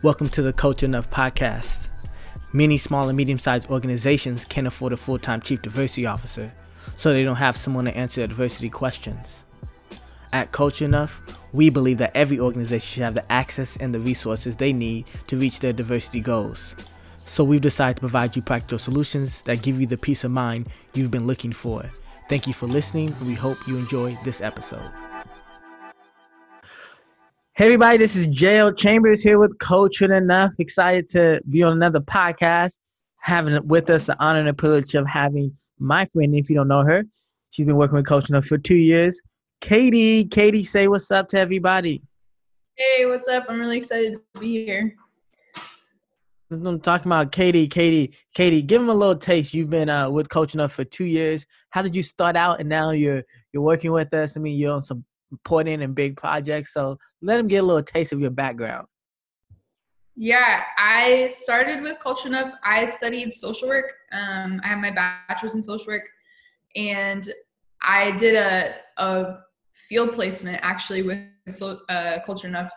Welcome to the Cultured Enuf podcast. Many small and medium-sized organizations can't afford a full-time chief diversity officer, so they don't have someone to answer their diversity questions. At Cultured Enuf, we believe that every organization should have the access and the resources they need to reach their diversity goals. So we've decided to provide you practical solutions that give you the peace of mind you've been looking for. Thank you for listening, and we hope you enjoy this episode. Hey everybody, this is Jael Chambers here with Cultured Enuf. Excited to be on another podcast, having with us the honor and the privilege of having my friend, if you don't know her. She's been working with Cultured Enuf for 2 years. Katie, say what's up to everybody. Hey, what's up? I'm really excited to be here. I'm talking about Katie, give them a little taste. You've been with Cultured Enuf for 2 years. How did you start out and now you're working with us? I mean, you're on some important and big projects. So let them get a little taste of your background. Yeah, I started with Cultured Enuf. I studied social work. I have my bachelor's in social work, and I did a field placement actually with Cultured Enuf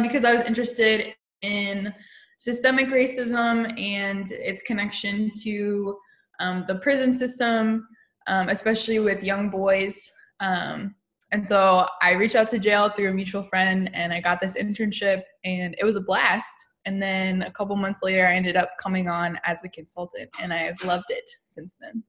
because I was interested in systemic racism and its connection to the prison system, especially with young boys. And so I reached out to Jael through a mutual friend, and I got this internship, and it was a blast. And then a couple months later, I ended up coming on as a consultant, and I've loved it since then.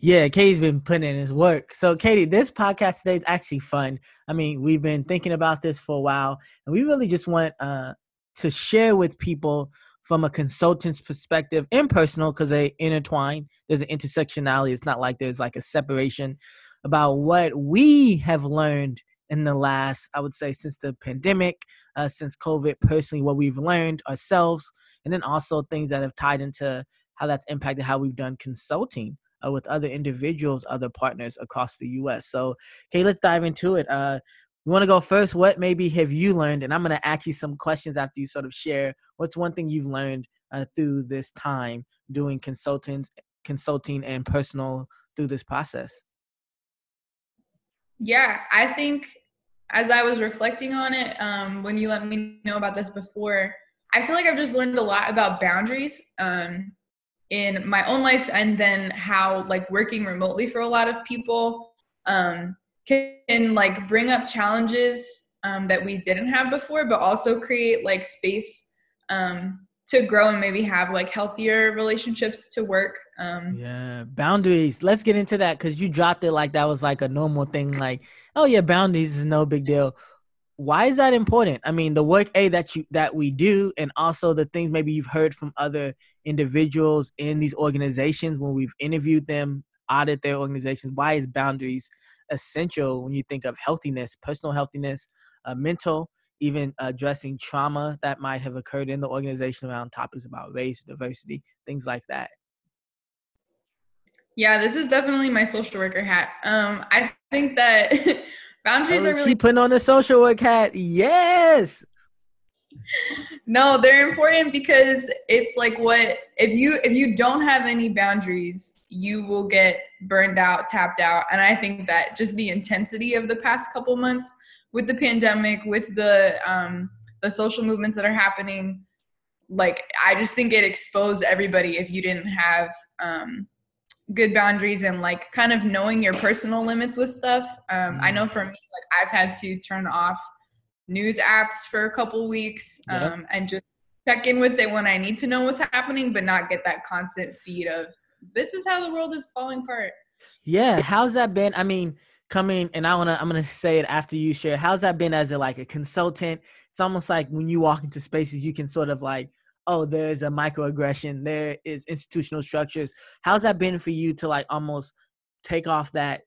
Yeah, Katie's been putting in his work. So, Katie, this podcast today is actually fun. I mean, we've been thinking about this for a while, and we really just want to share with people from a consultant's perspective and personal, because they intertwine. There's an intersectionality. It's not like there's like a separation, about what we have learned in the last, I would say, since the pandemic, since COVID, personally, what we've learned ourselves, and then also things that have tied into how that's impacted how we've done consulting with other individuals, other partners across the U.S. So, okay, let's dive into it. We want to go first. What maybe have you learned? And I'm going to ask you some questions after you sort of share what's one thing you've learned through this time doing consulting and personal through this process. Yeah, I think as I was reflecting on it, when you let me know about this before, I feel like I've just learned a lot about boundaries in my own life, and then how like working remotely for a lot of people can like bring up challenges that we didn't have before, but also create like space to grow and maybe have like healthier relationships to work. Yeah, boundaries. Let's get into that, because you dropped it like that was like a normal thing. Like, oh yeah, boundaries is no big deal. Why is that important? I mean, the work that we do, and also the things maybe you've heard from other individuals in these organizations when we've interviewed them, audit their organizations. Why is boundaries essential when you think of healthiness, personal healthiness, mental, even addressing trauma that might have occurred in the organization around topics about race, diversity, things like that? Yeah, this is definitely my social worker hat. I think that boundaries are really... She putting on a social work hat. Yes! No, they're important because it's like what... If you don't have any boundaries, you will get burned out, tapped out. And I think that just the intensity of the past couple months with the pandemic, with the social movements that are happening, like I just think it exposed everybody if you didn't have good boundaries and like kind of knowing your personal limits with stuff. I know for me, like I've had to turn off news apps for a couple weeks and just check in with it when I need to know what's happening, but not get that constant feed of this is how the world is falling apart. Yeah, how's that been? I mean, coming, and I'm gonna say it after you share. How's that been as a consultant? It's almost like when you walk into spaces, you can sort of like, oh, there's a microaggression, there is institutional structures. How's that been for you to like almost take off that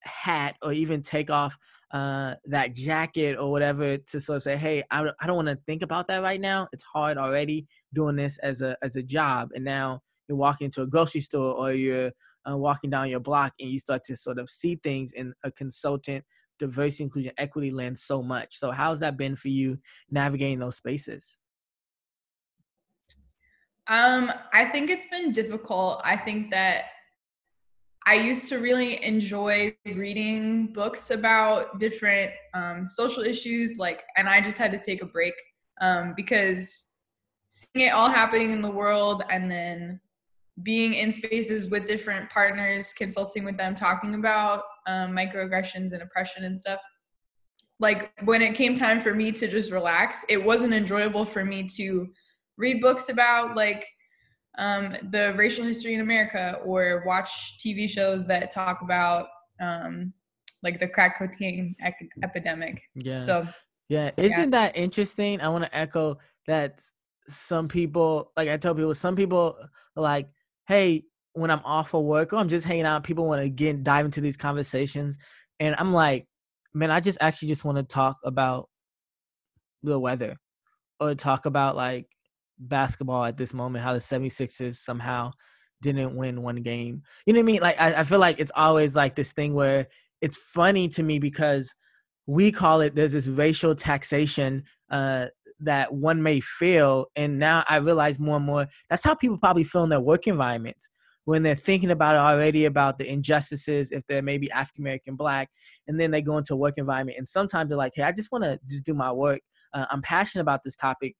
hat, or even take off that jacket or whatever, to sort of say, hey, I don't want to think about that right now. It's hard already doing this as a job, and now you're walking into a grocery store, or you're walking down your block, and you start to sort of see things in a consultant diversity, inclusion, equity lens so much. So how's that been for you navigating those spaces? I think it's been difficult. I think that I used to really enjoy reading books about different social issues, and I just had to take a break because seeing it all happening in the world and then being in spaces with different partners, consulting with them, talking about microaggressions and oppression and stuff. Like when it came time for me to just relax, it wasn't enjoyable for me to read books about like the racial history in America or watch TV shows that talk about like the crack cocaine epidemic. Yeah. So yeah. Isn't that interesting? I want to echo that. Some people, like I tell people, some people are like, hey, when I'm off of work or I'm just hanging out, people want to again dive into these conversations. And I'm like, man, I just actually just want to talk about the weather or talk about like basketball at this moment, how the 76ers somehow didn't win one game. You know what I mean? Like, I feel like it's always like this thing where it's funny to me because we call it, there's this racial taxation that one may feel. And now I realize more and more, that's how people probably feel in their work environments when they're thinking about it already, about the injustices, if they're maybe African-American, Black, and then they go into a work environment. And sometimes they're like, hey, I just want to just do my work. I'm passionate about this topic,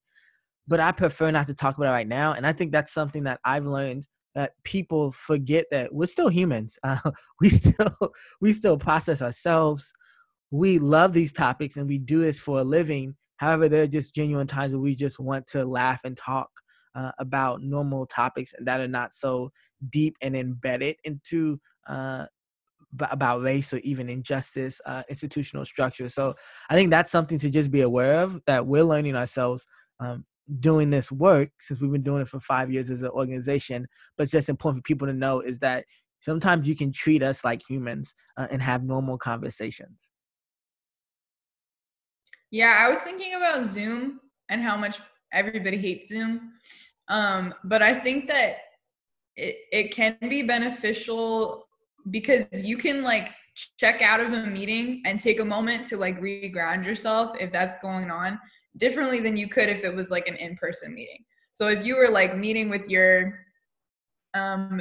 but I prefer not to talk about it right now. And I think that's something that I've learned, that people forget that we're still humans. We still process ourselves. We love these topics and we do this for a living. However, there are just genuine times where we just want to laugh and talk about normal topics that are not so deep and embedded into about race or even injustice, institutional structure. So I think that's something to just be aware of, that we're learning ourselves doing this work since we've been doing it for 5 years as an organization. But it's just important for people to know is that sometimes you can treat us like humans and have normal conversations. Yeah, I was thinking about Zoom and how much everybody hates Zoom. But I think that it can be beneficial because you can like check out of a meeting and take a moment to like reground yourself if that's going on differently than you could if it was like an in-person meeting. So if you were like meeting with your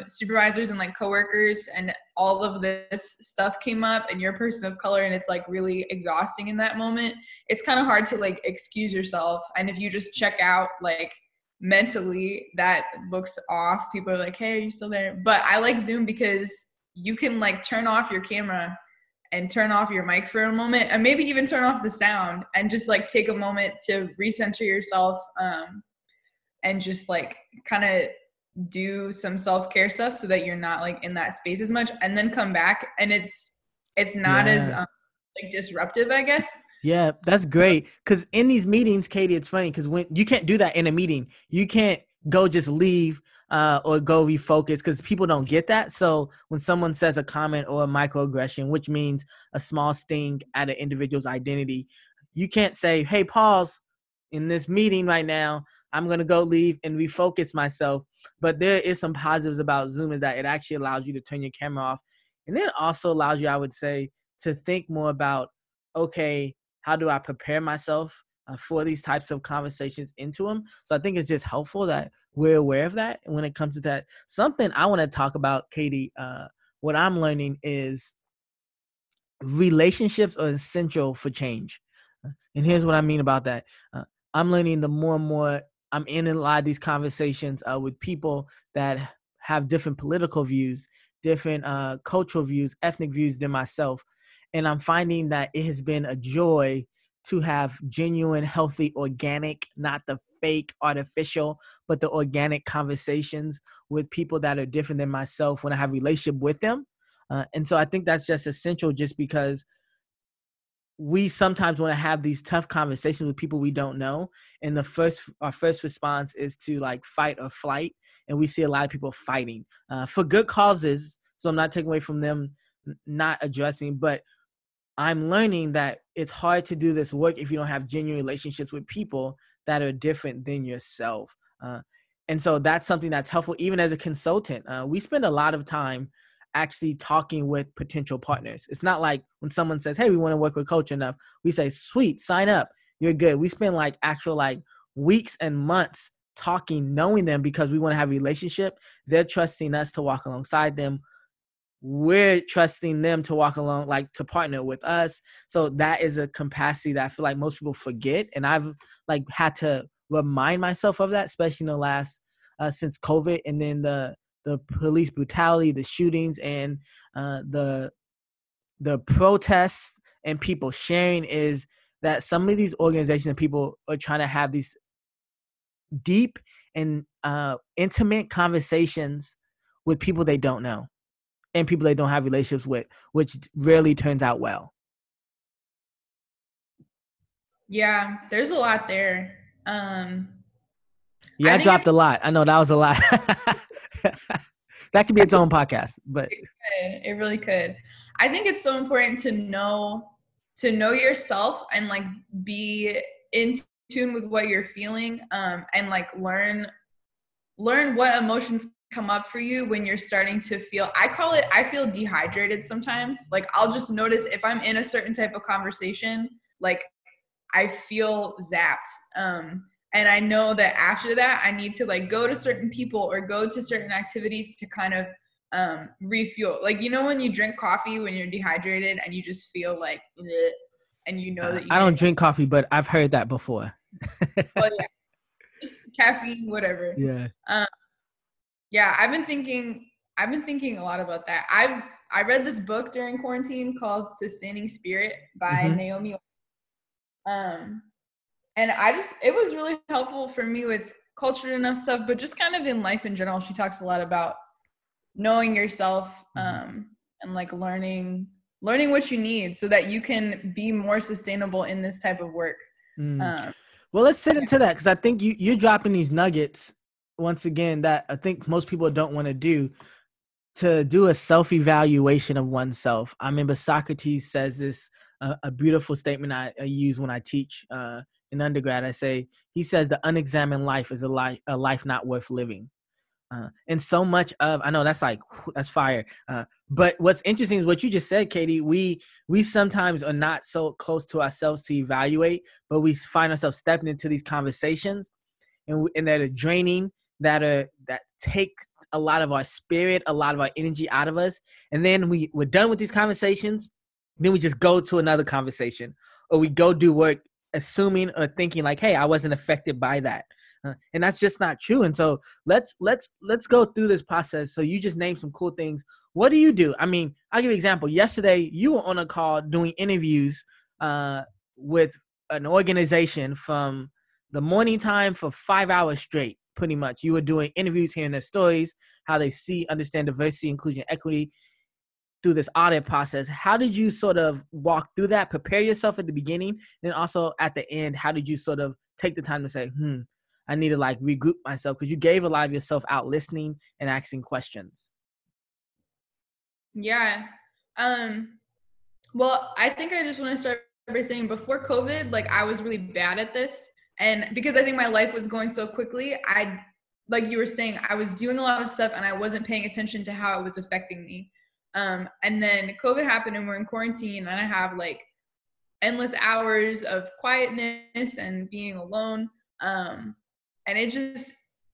supervisors and like coworkers and all of this stuff came up and you're a person of color and it's like really exhausting in that moment, it's kind of hard to like excuse yourself. And if you just check out, like mentally that looks off. People are like, hey, are you still there? But I like Zoom because you can like turn off your camera and turn off your mic for a moment and maybe even turn off the sound and just like take a moment to recenter yourself and just like kind of do some self-care stuff so that you're not like in that space as much, and then come back and it's not as like disruptive, I guess. Yeah, that's great. Cause in these meetings, Katie, it's funny. Cause when you can't do that in a meeting, you can't go just leave or go refocus because people don't get that. So when someone says a comment or a microaggression, which means a small sting at an individual's identity, you can't say, hey, pause in this meeting right now. I'm going to go leave and refocus myself. But there is some positives about Zoom is that it actually allows you to turn your camera off. And then also allows you, I would say, to think more about, okay, how do I prepare myself for these types of conversations into them? So I think it's just helpful that we're aware of that. And when it comes to that, something I want to talk about, Katie, what I'm learning is relationships are essential for change. And here's what I mean about that. I'm learning the more and more I'm in a lot of these conversations with people that have different political views, different cultural views, ethnic views than myself. And I'm finding that it has been a joy to have genuine, healthy, organic, not the fake, artificial, but the organic conversations with people that are different than myself when I have a relationship with them. And so I think that's just essential just because we sometimes want to have these tough conversations with people we don't know. And our first response is to like fight or flight. And we see a lot of people fighting for good causes. So I'm not taking away from them not addressing, but I'm learning that it's hard to do this work if you don't have genuine relationships with people that are different than yourself. And so that's something that's helpful. Even as a consultant, we spend a lot of time actually talking with potential partners. It's not like when someone says, hey, we want to work with Cultured Enuf, we say, sweet, sign up, you're good. We spend like actual like weeks and months talking, knowing them because we want to have a relationship. They're trusting us to walk alongside them. we're trusting them to walk along, like to partner with us. So that is a capacity that I feel like most people forget. And I've like had to remind myself of that, especially in the last, since COVID, and then the police brutality, the shootings, and the protests and people sharing, is that some of these organizations and people are trying to have these deep and intimate conversations with people they don't know and people they don't have relationships with, which rarely turns out well. Yeah, there's a lot there. Yeah, I dropped a lot. I know that was a lot. That could be its own podcast, but it really could. I think it's so important to know yourself and like be in tune with what you're feeling, and like learn what emotions come up for you when you're starting to feel, I feel dehydrated sometimes. Like I'll just notice if I'm in a certain type of conversation, like I feel zapped. And I know that after that, I need to like go to certain people or go to certain activities to kind of refuel. Like, you know, when you drink coffee, when you're dehydrated and you just feel like, bleh, and you know that you I don't drink coffee, but I've heard that before. Well, yeah. Just caffeine, whatever. Yeah. Yeah, I've been thinking a lot about that. I read this book during quarantine called Sustaining Spirit by Naomi White. And it was really helpful for me with Cultured Enuf stuff, but just kind of in life in general. She talks a lot about knowing yourself, and like learning what you need so that you can be more sustainable in this type of work. Well, let's sit into that, because I think you're dropping these nuggets once again that I think most people don't want to do a self-evaluation of oneself. I remember Socrates says this, a beautiful statement I use when I teach in undergrad. He says the unexamined life is a life not worth living. And so much of, I know that's like, that's fire. But what's interesting is what you just said, Katie, we sometimes are not so close to ourselves to evaluate, but we find ourselves stepping into these conversations and that are draining, that take a lot of our spirit, a lot of our energy out of us. And then we're done with these conversations. Then we just go to another conversation, or we go do work assuming or thinking like, hey, I wasn't affected by that. And that's just not true. And so let's go through this process. So you just named some cool things. What do you do? I mean, I'll give you an example. Yesterday, you were on a call doing interviews with an organization from the morning time for 5 hours straight, pretty much. You were doing interviews, hearing their stories, how they see, understand diversity, inclusion, equity through this audit process. How did you sort of walk through that, prepare yourself at the beginning, and also at the end, how did you sort of take the time to say, I need to like regroup myself, because you gave a lot of yourself out listening and asking questions. Yeah. Well, I think I just want to start by saying before COVID, like I was really bad at this. And because I think my life was going so quickly, like you were saying, I was doing a lot of stuff and I wasn't paying attention to how it was affecting me. And then COVID happened and we're in quarantine and I have like endless hours of quietness and being alone. And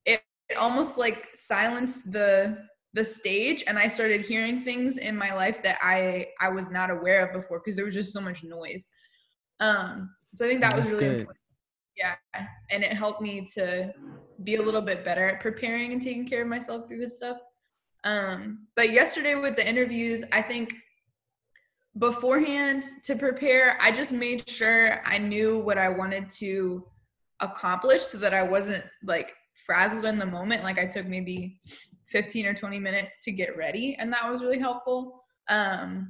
it almost like silenced the stage, and I started hearing things in my life that I was not aware of before, because there was just so much noise. So I think that was really important. Yeah. And it helped me to be a little bit better at preparing and taking care of myself through this stuff. But yesterday with the interviews, I think beforehand to prepare, I just made sure I knew what I wanted to accomplished, so that I wasn't like frazzled in the moment. Like I took maybe 15 or 20 minutes to get ready, and that was really helpful. And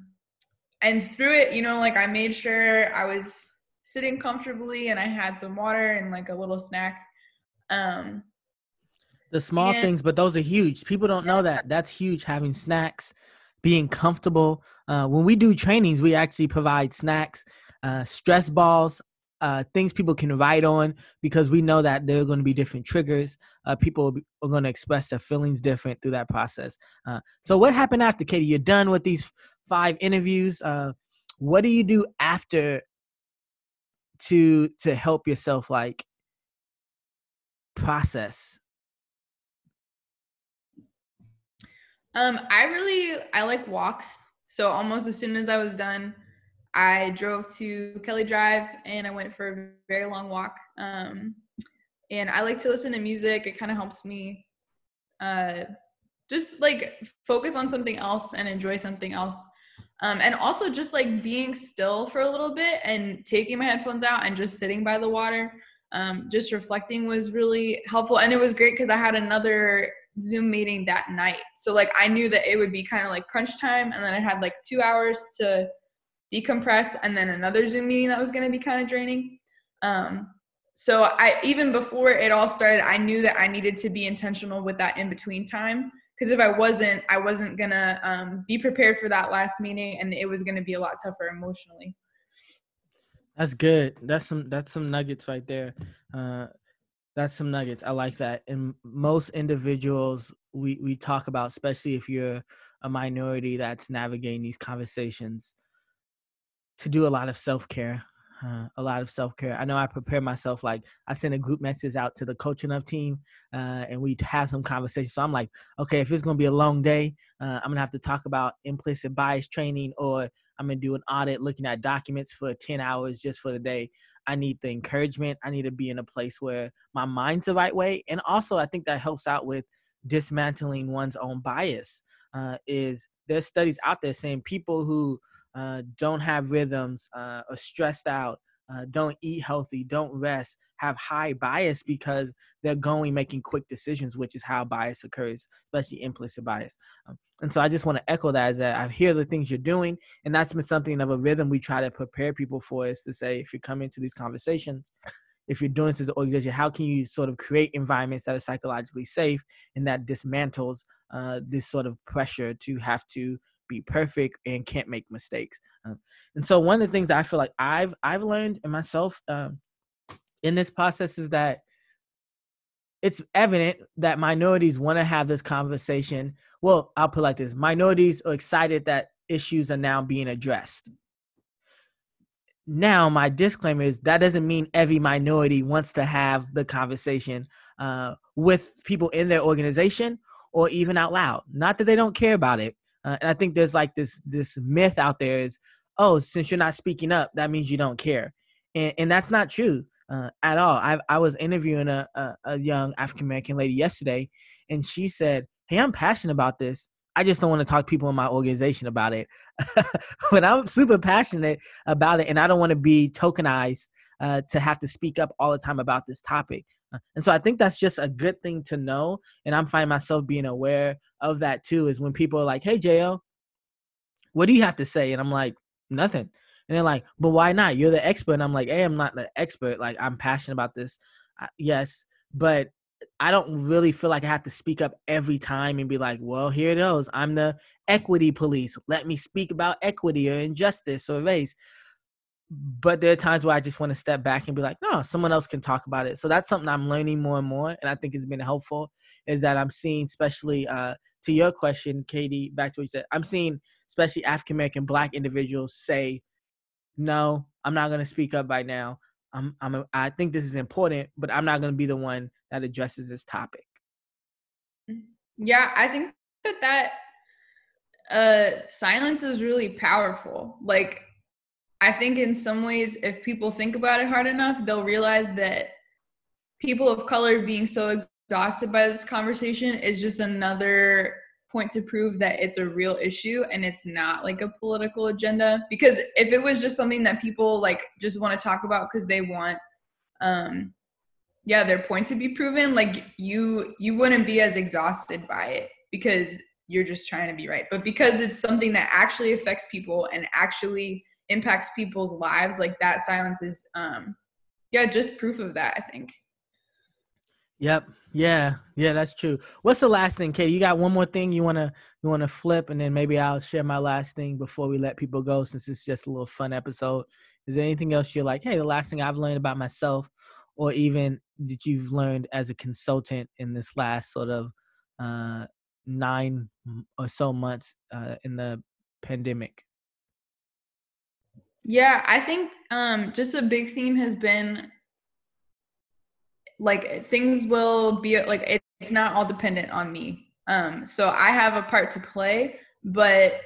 through it, you know, like I made sure I was sitting comfortably and I had some water and like a little snack. The small things, but those are huge. People don't know that. That's huge, having snacks, being comfortable. When we do trainings, we actually provide snacks, stress balls, things people can write on, because we know that there are going to be different triggers. People are going to express their feelings different through that process. So what happened after, Katie? You're done with these 5 interviews. What do you do after to help yourself like process? I like walks. So almost as soon as I was done, I drove to Kelly Drive and I went for a very long walk. And I like to listen to music. It kind of helps me just like focus on something else and enjoy something else. And also just like being still for a little bit and taking my headphones out and just sitting by the water, just reflecting was really helpful. And it was great because I had another Zoom meeting that night. So like I knew that it would be kind of like crunch time, and then I had like 2 hours to decompress, and then another Zoom meeting that was going to be kind of draining. So I, even before it all started, I knew that I needed to be intentional with that in between time, because if I wasn't, gonna be prepared for that last meeting, and it was gonna be a lot tougher emotionally. That's good. That's some nuggets right there. That's some nuggets. I like that. And most individuals we talk about, especially if you're a minority that's navigating these conversations, to do a lot of self-care. I know I prepare myself. Like I send a group message out to the Cultured Enuf team, and we have some conversations. So I'm like, okay, if it's going to be a long day, I'm going to have to talk about implicit bias training, or I'm going to do an audit looking at documents for 10 hours just for the day. I need the encouragement. I need to be in a place where my mind's the right way. And also I think that helps out with dismantling one's own bias. Is there's studies out there saying people who don't have rhythms, or stressed out, don't eat healthy, don't rest, have high bias because they're making quick decisions, which is how bias occurs, especially implicit bias. And so I just want to echo that, is that I hear the things you're doing, and that's been something of a rhythm we try to prepare people for, is to say, if you come into these conversations, if you're doing this as an organization, how can you sort of create environments that are psychologically safe and that dismantles this sort of pressure to have to be perfect and can't make mistakes. And so one of the things I feel like I've learned in myself in this process is that it's evident that minorities want to have this conversation. Well, I'll put it like this. Minorities are excited that issues are now being addressed. Now, my disclaimer is that doesn't mean every minority wants to have the conversation with people in their organization or even out loud. Not that they don't care about it. And I think there's like this myth out there is, oh, since you're not speaking up, that means you don't care. And that's not true at all. I was interviewing a young African-American lady yesterday, and she said, hey, I'm passionate about this. I just don't want to talk to people in my organization about it. But I'm super passionate about it, and I don't want to be tokenized to have to speak up all the time about this topic. And so I think that's just a good thing to know. And I'm finding myself being aware of that too, is when people are like, hey, Jael, what do you have to say? And I'm like, nothing. And they're like, but why not? You're the expert. And I'm like, hey, I'm not the expert. Like, I'm passionate about this. Yes, but I don't really feel like I have to speak up every time and be like, well, here it goes. I'm the equity police. Let me speak about equity or injustice or race. But there are times where I just want to step back and be like, no, someone else can talk about it. So that's something I'm learning more and more. And I think it's been helpful, is that I'm seeing, especially to your question, Katie, back to what you said, I'm seeing especially African-American Black individuals say, no, I'm not going to speak up right now. I think this is important, but I'm not going to be the one that addresses this topic. Yeah, I think that silence is really powerful. Like, I think in some ways, if people think about it hard enough, they'll realize that people of color being so exhausted by this conversation is just another point to prove that it's a real issue and it's not like a political agenda. Because if it was just something that people like just want to talk about because they want, their point to be proven, like you wouldn't be as exhausted by it because you're just trying to be right. But because it's something that actually affects people and actually impacts people's lives, like that silence is just proof of that, I think. Yep. Yeah, that's true. What's the last thing, Katie? You got one more thing you wanna flip, and then maybe I'll share my last thing before we let people go, since it's just a little fun episode. Is there anything else you're like, hey, the last thing I've learned about myself, or even that you've learned as a consultant in this last sort of 9 or so months in the pandemic? Yeah, I think just a big theme has been like things will be like, it's not all dependent on me. So I have a part to play, but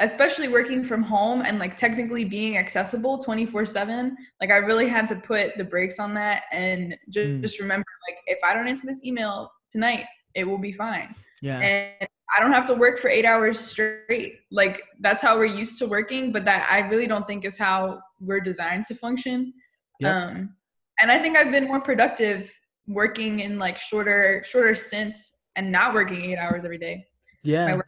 especially working from home and like technically being accessible 24/7, like I really had to put the brakes on that and just remember, like, if I don't answer this email tonight, it will be fine. Yeah. And I don't have to work for 8 hours straight. Like, that's how we're used to working, but that I really don't think is how we're designed to function. Yep. And I think I've been more productive working in like shorter stints and not working 8 hours every day. Yeah.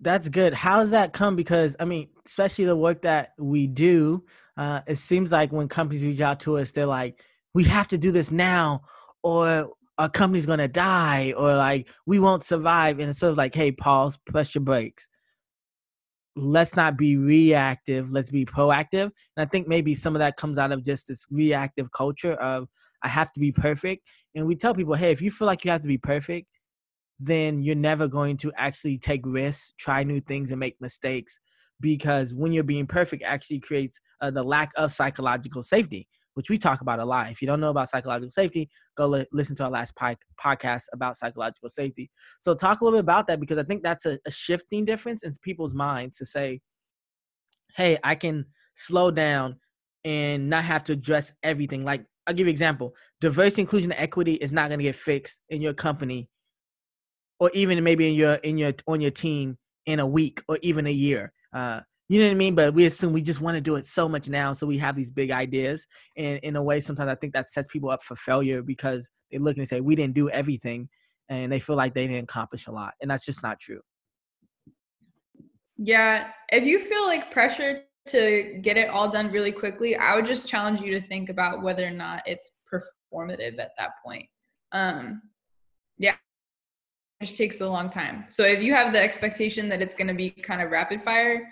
That's good. How's that come? Because I mean, especially the work that we do, it seems like when companies reach out to us, they're like, we have to do this now or our company's going to die, or like, we won't survive. And it's sort of like, hey, pause, press your brakes. Let's not be reactive. Let's be proactive. And I think maybe some of that comes out of just this reactive culture of I have to be perfect. And we tell people, hey, if you feel like you have to be perfect, then you're never going to actually take risks, try new things, and make mistakes, because when you're being perfect actually creates the lack of psychological safety, which we talk about a lot. If you don't know about psychological safety, go listen to our last podcast about psychological safety. So talk a little bit about that, because I think that's a shifting difference in people's minds to say, hey, I can slow down and not have to address everything. Like, I'll give you an example. Diversity, inclusion, and equity is not going to get fixed in your company, or even maybe on your team in a week or even a year. You know what I mean? But we assume we just want to do it so much now, so we have these big ideas. And in a way, sometimes I think that sets people up for failure, because they look and say, we didn't do everything, and they feel like they didn't accomplish a lot. And that's just not true. Yeah. If you feel like pressure to get it all done really quickly, I would just challenge you to think about whether or not it's performative at that point. Yeah. Which takes a long time. So if you have the expectation that it's going to be kind of rapid fire,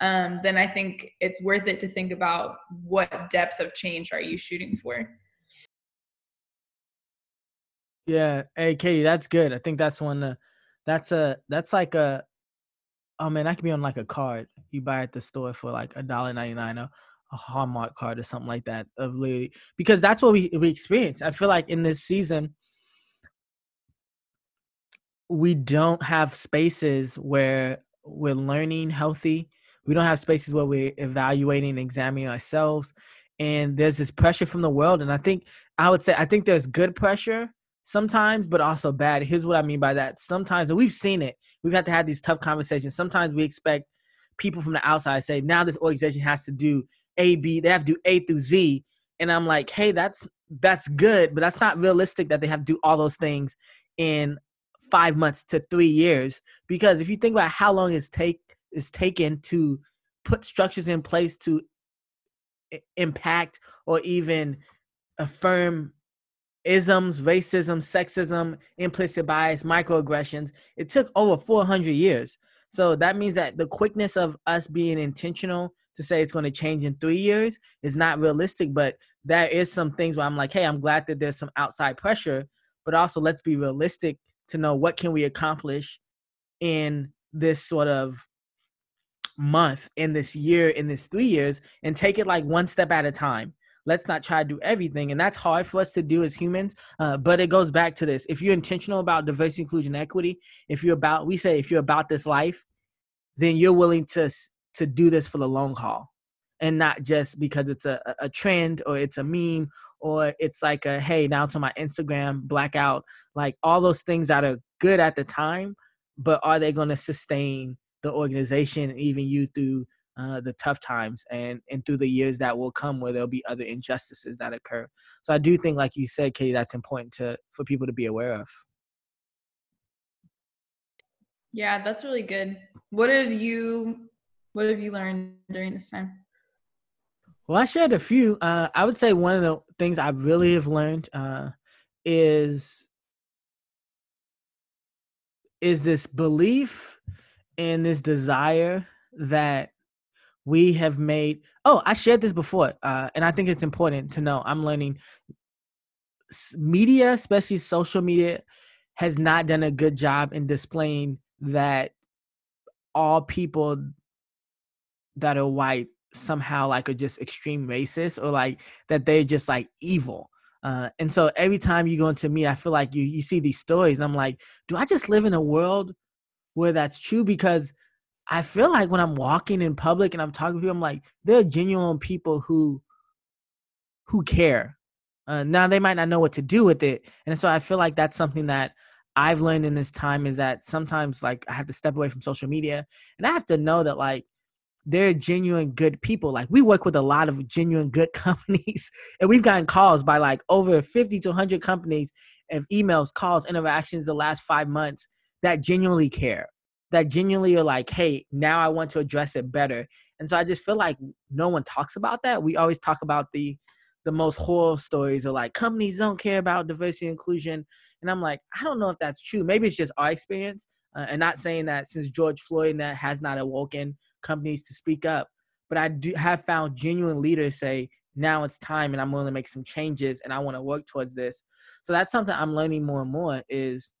then I think it's worth it to think about what depth of change are you shooting for. Yeah. Hey, Katie, that's good. I think that's one. That's like a, oh man, that could be on like a card you buy at the store for like $1.99, a Hallmark card or something like that, of literally, because that's what we experience. I feel like in this season, we don't have spaces where we're learning healthy. We don't have spaces where we're evaluating and examining ourselves. And there's this pressure from the world. And I think I think there's good pressure sometimes, but also bad. Here's what I mean by that. Sometimes, and we've seen it, we've had to have these tough conversations. Sometimes we expect people from the outside to say, now this organization has to do A, B, they have to do A through Z. And I'm like, hey, that's good, but that's not realistic that they have to do all those things in 5 months to 3 years, because if you think about how long it's taken to put structures in place to impact or even affirm isms, racism, sexism, implicit bias, microaggressions, it took over 400 years. So that means that the quickness of us being intentional to say it's going to change in 3 years is not realistic, but there is some things where I'm like, hey, I'm glad that there's some outside pressure, but also let's be realistic to know what can we accomplish in this sort of month, in this year, in this 3 years, and take it like one step at a time. Let's not try to do everything. And that's hard for us to do as humans, but it goes back to this. If you're intentional about diversity, inclusion, equity, if you're about this life, then you're willing to do this for the long haul, and not just because it's a trend, or it's a meme, or it's like a, hey, now to my Instagram blackout, like all those things that are good at the time, but are they going to sustain the organization and even you through the tough times and through the years that will come, where there'll be other injustices that occur. So I do think, like you said, Katie, that's important for people to be aware of. Yeah, that's really good. What have you learned during this time? Well, I shared a few. I would say one of the things I really have learned is this belief and this desire that we have made. Oh, I shared this before, and I think it's important to know. I'm learning media, especially social media, has not done a good job in displaying that all people that are white somehow like are just extreme racist, or like that they're just like evil. And so every time you go into me, I feel like you see these stories, and I'm like, do I just live in a world where that's true? Because I feel like when I'm walking in public and I'm talking to people, I'm like, there are genuine people who care. Now they might not know what to do with it. And so I feel like that's something that I've learned in this time, is that sometimes, like, I have to step away from social media, and I have to know that, like, they're genuine good people. Like, we work with a lot of genuine good companies, and we've gotten calls by like over 50 to 100 companies of emails, calls, interactions the last 5 months that genuinely care, that genuinely are like, hey, now I want to address it better. And so I just feel like no one talks about that. We always talk about the most horror stories of like companies don't care about diversity and inclusion. And I'm like, I don't know if that's true. Maybe it's just our experience. And not saying that since George Floyd and that has not awoken companies to speak up, but I do have found genuine leaders say, now it's time and I'm willing to make some changes and I want to work towards this. So that's something I'm learning more and more, is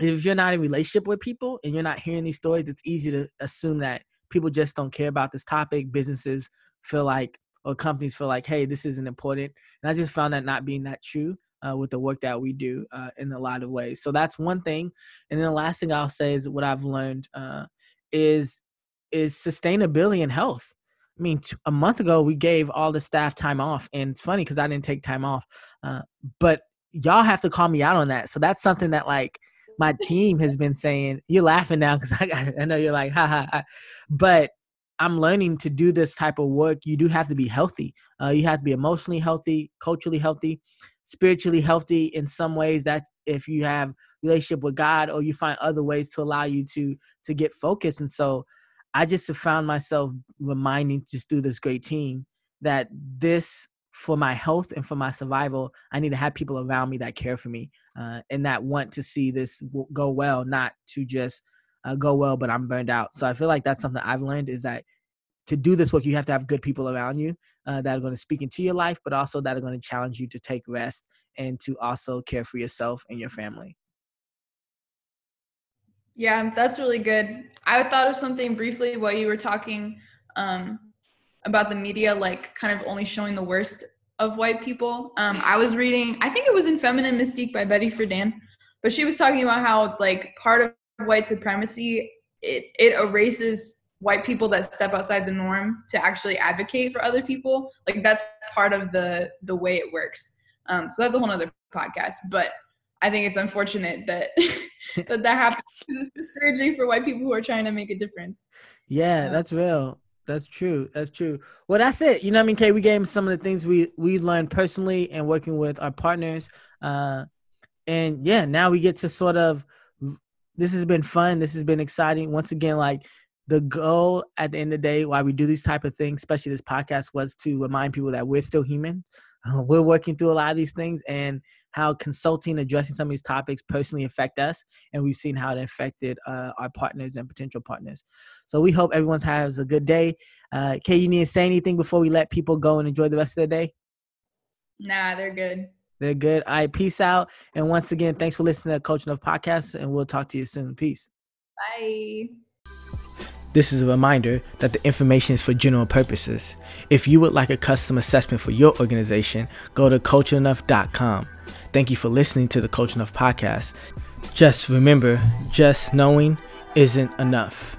if you're not in a relationship with people and you're not hearing these stories, it's easy to assume that people just don't care about this topic. Businesses feel like, or companies feel like, hey, this isn't important. And I just found that not being that true. With the work that we do in a lot of ways. So that's one thing. And then the last thing I'll say is what I've learned is sustainability and health. I mean, a month ago, we gave all the staff time off. And it's funny because I didn't take time off. But y'all have to call me out on that. So that's something that, like, my team has been saying. You're laughing now because I know you're like, ha, ha, ha. But I'm learning to do this type of work. You do have to be healthy. You have to be emotionally healthy, culturally healthy, spiritually healthy in some ways. That's if you have relationship with God, or you find other ways to allow you to get focused. And so I just have found myself reminding, just through this great team, that this, for my health and for my survival, I need to have people around me that care for me and that want to see this go well, not to just go well, but I'm burned out. So I feel like that's something I've learned, is that to do this work, you have to have good people around you that are going to speak into your life, but also that are going to challenge you to take rest and to also care for yourself and your family. Yeah, that's really good. I thought of something briefly while you were talking about the media, like kind of only showing the worst of white people. I was reading, I think it was in Feminine Mystique by Betty Friedan, but she was talking about how, like, part of white supremacy, it erases white people that step outside the norm to actually advocate for other people. Like, that's part of the way it works. So that's a whole other podcast, but I think it's unfortunate that that happens. It's discouraging for white people who are trying to make a difference. Yeah, that's real. That's true. That's true. Well, that's it. You know what I mean, Kay? We gave them some of the things we learned personally and working with our partners. And yeah, now we get to sort of, this has been fun. This has been exciting. Once again, like, the goal at the end of the day, why we do these type of things, especially this podcast, was to remind people that we're still human. We're working through a lot of these things, and how consulting, addressing some of these topics personally affect us. And we've seen how it affected our partners and potential partners. So we hope everyone has a good day. Kay, you need to say anything before we let people go and enjoy the rest of their day? Nah, they're good. They're good. All right, peace out. And once again, thanks for listening to Cultured Enuf Podcast, and we'll talk to you soon. Peace. Bye. This is a reminder that the information is for general purposes. If you would like a custom assessment for your organization, go to culturedenuf.com. Thank you for listening to the Cultured Enuf Podcast. Just remember, just knowing isn't enough.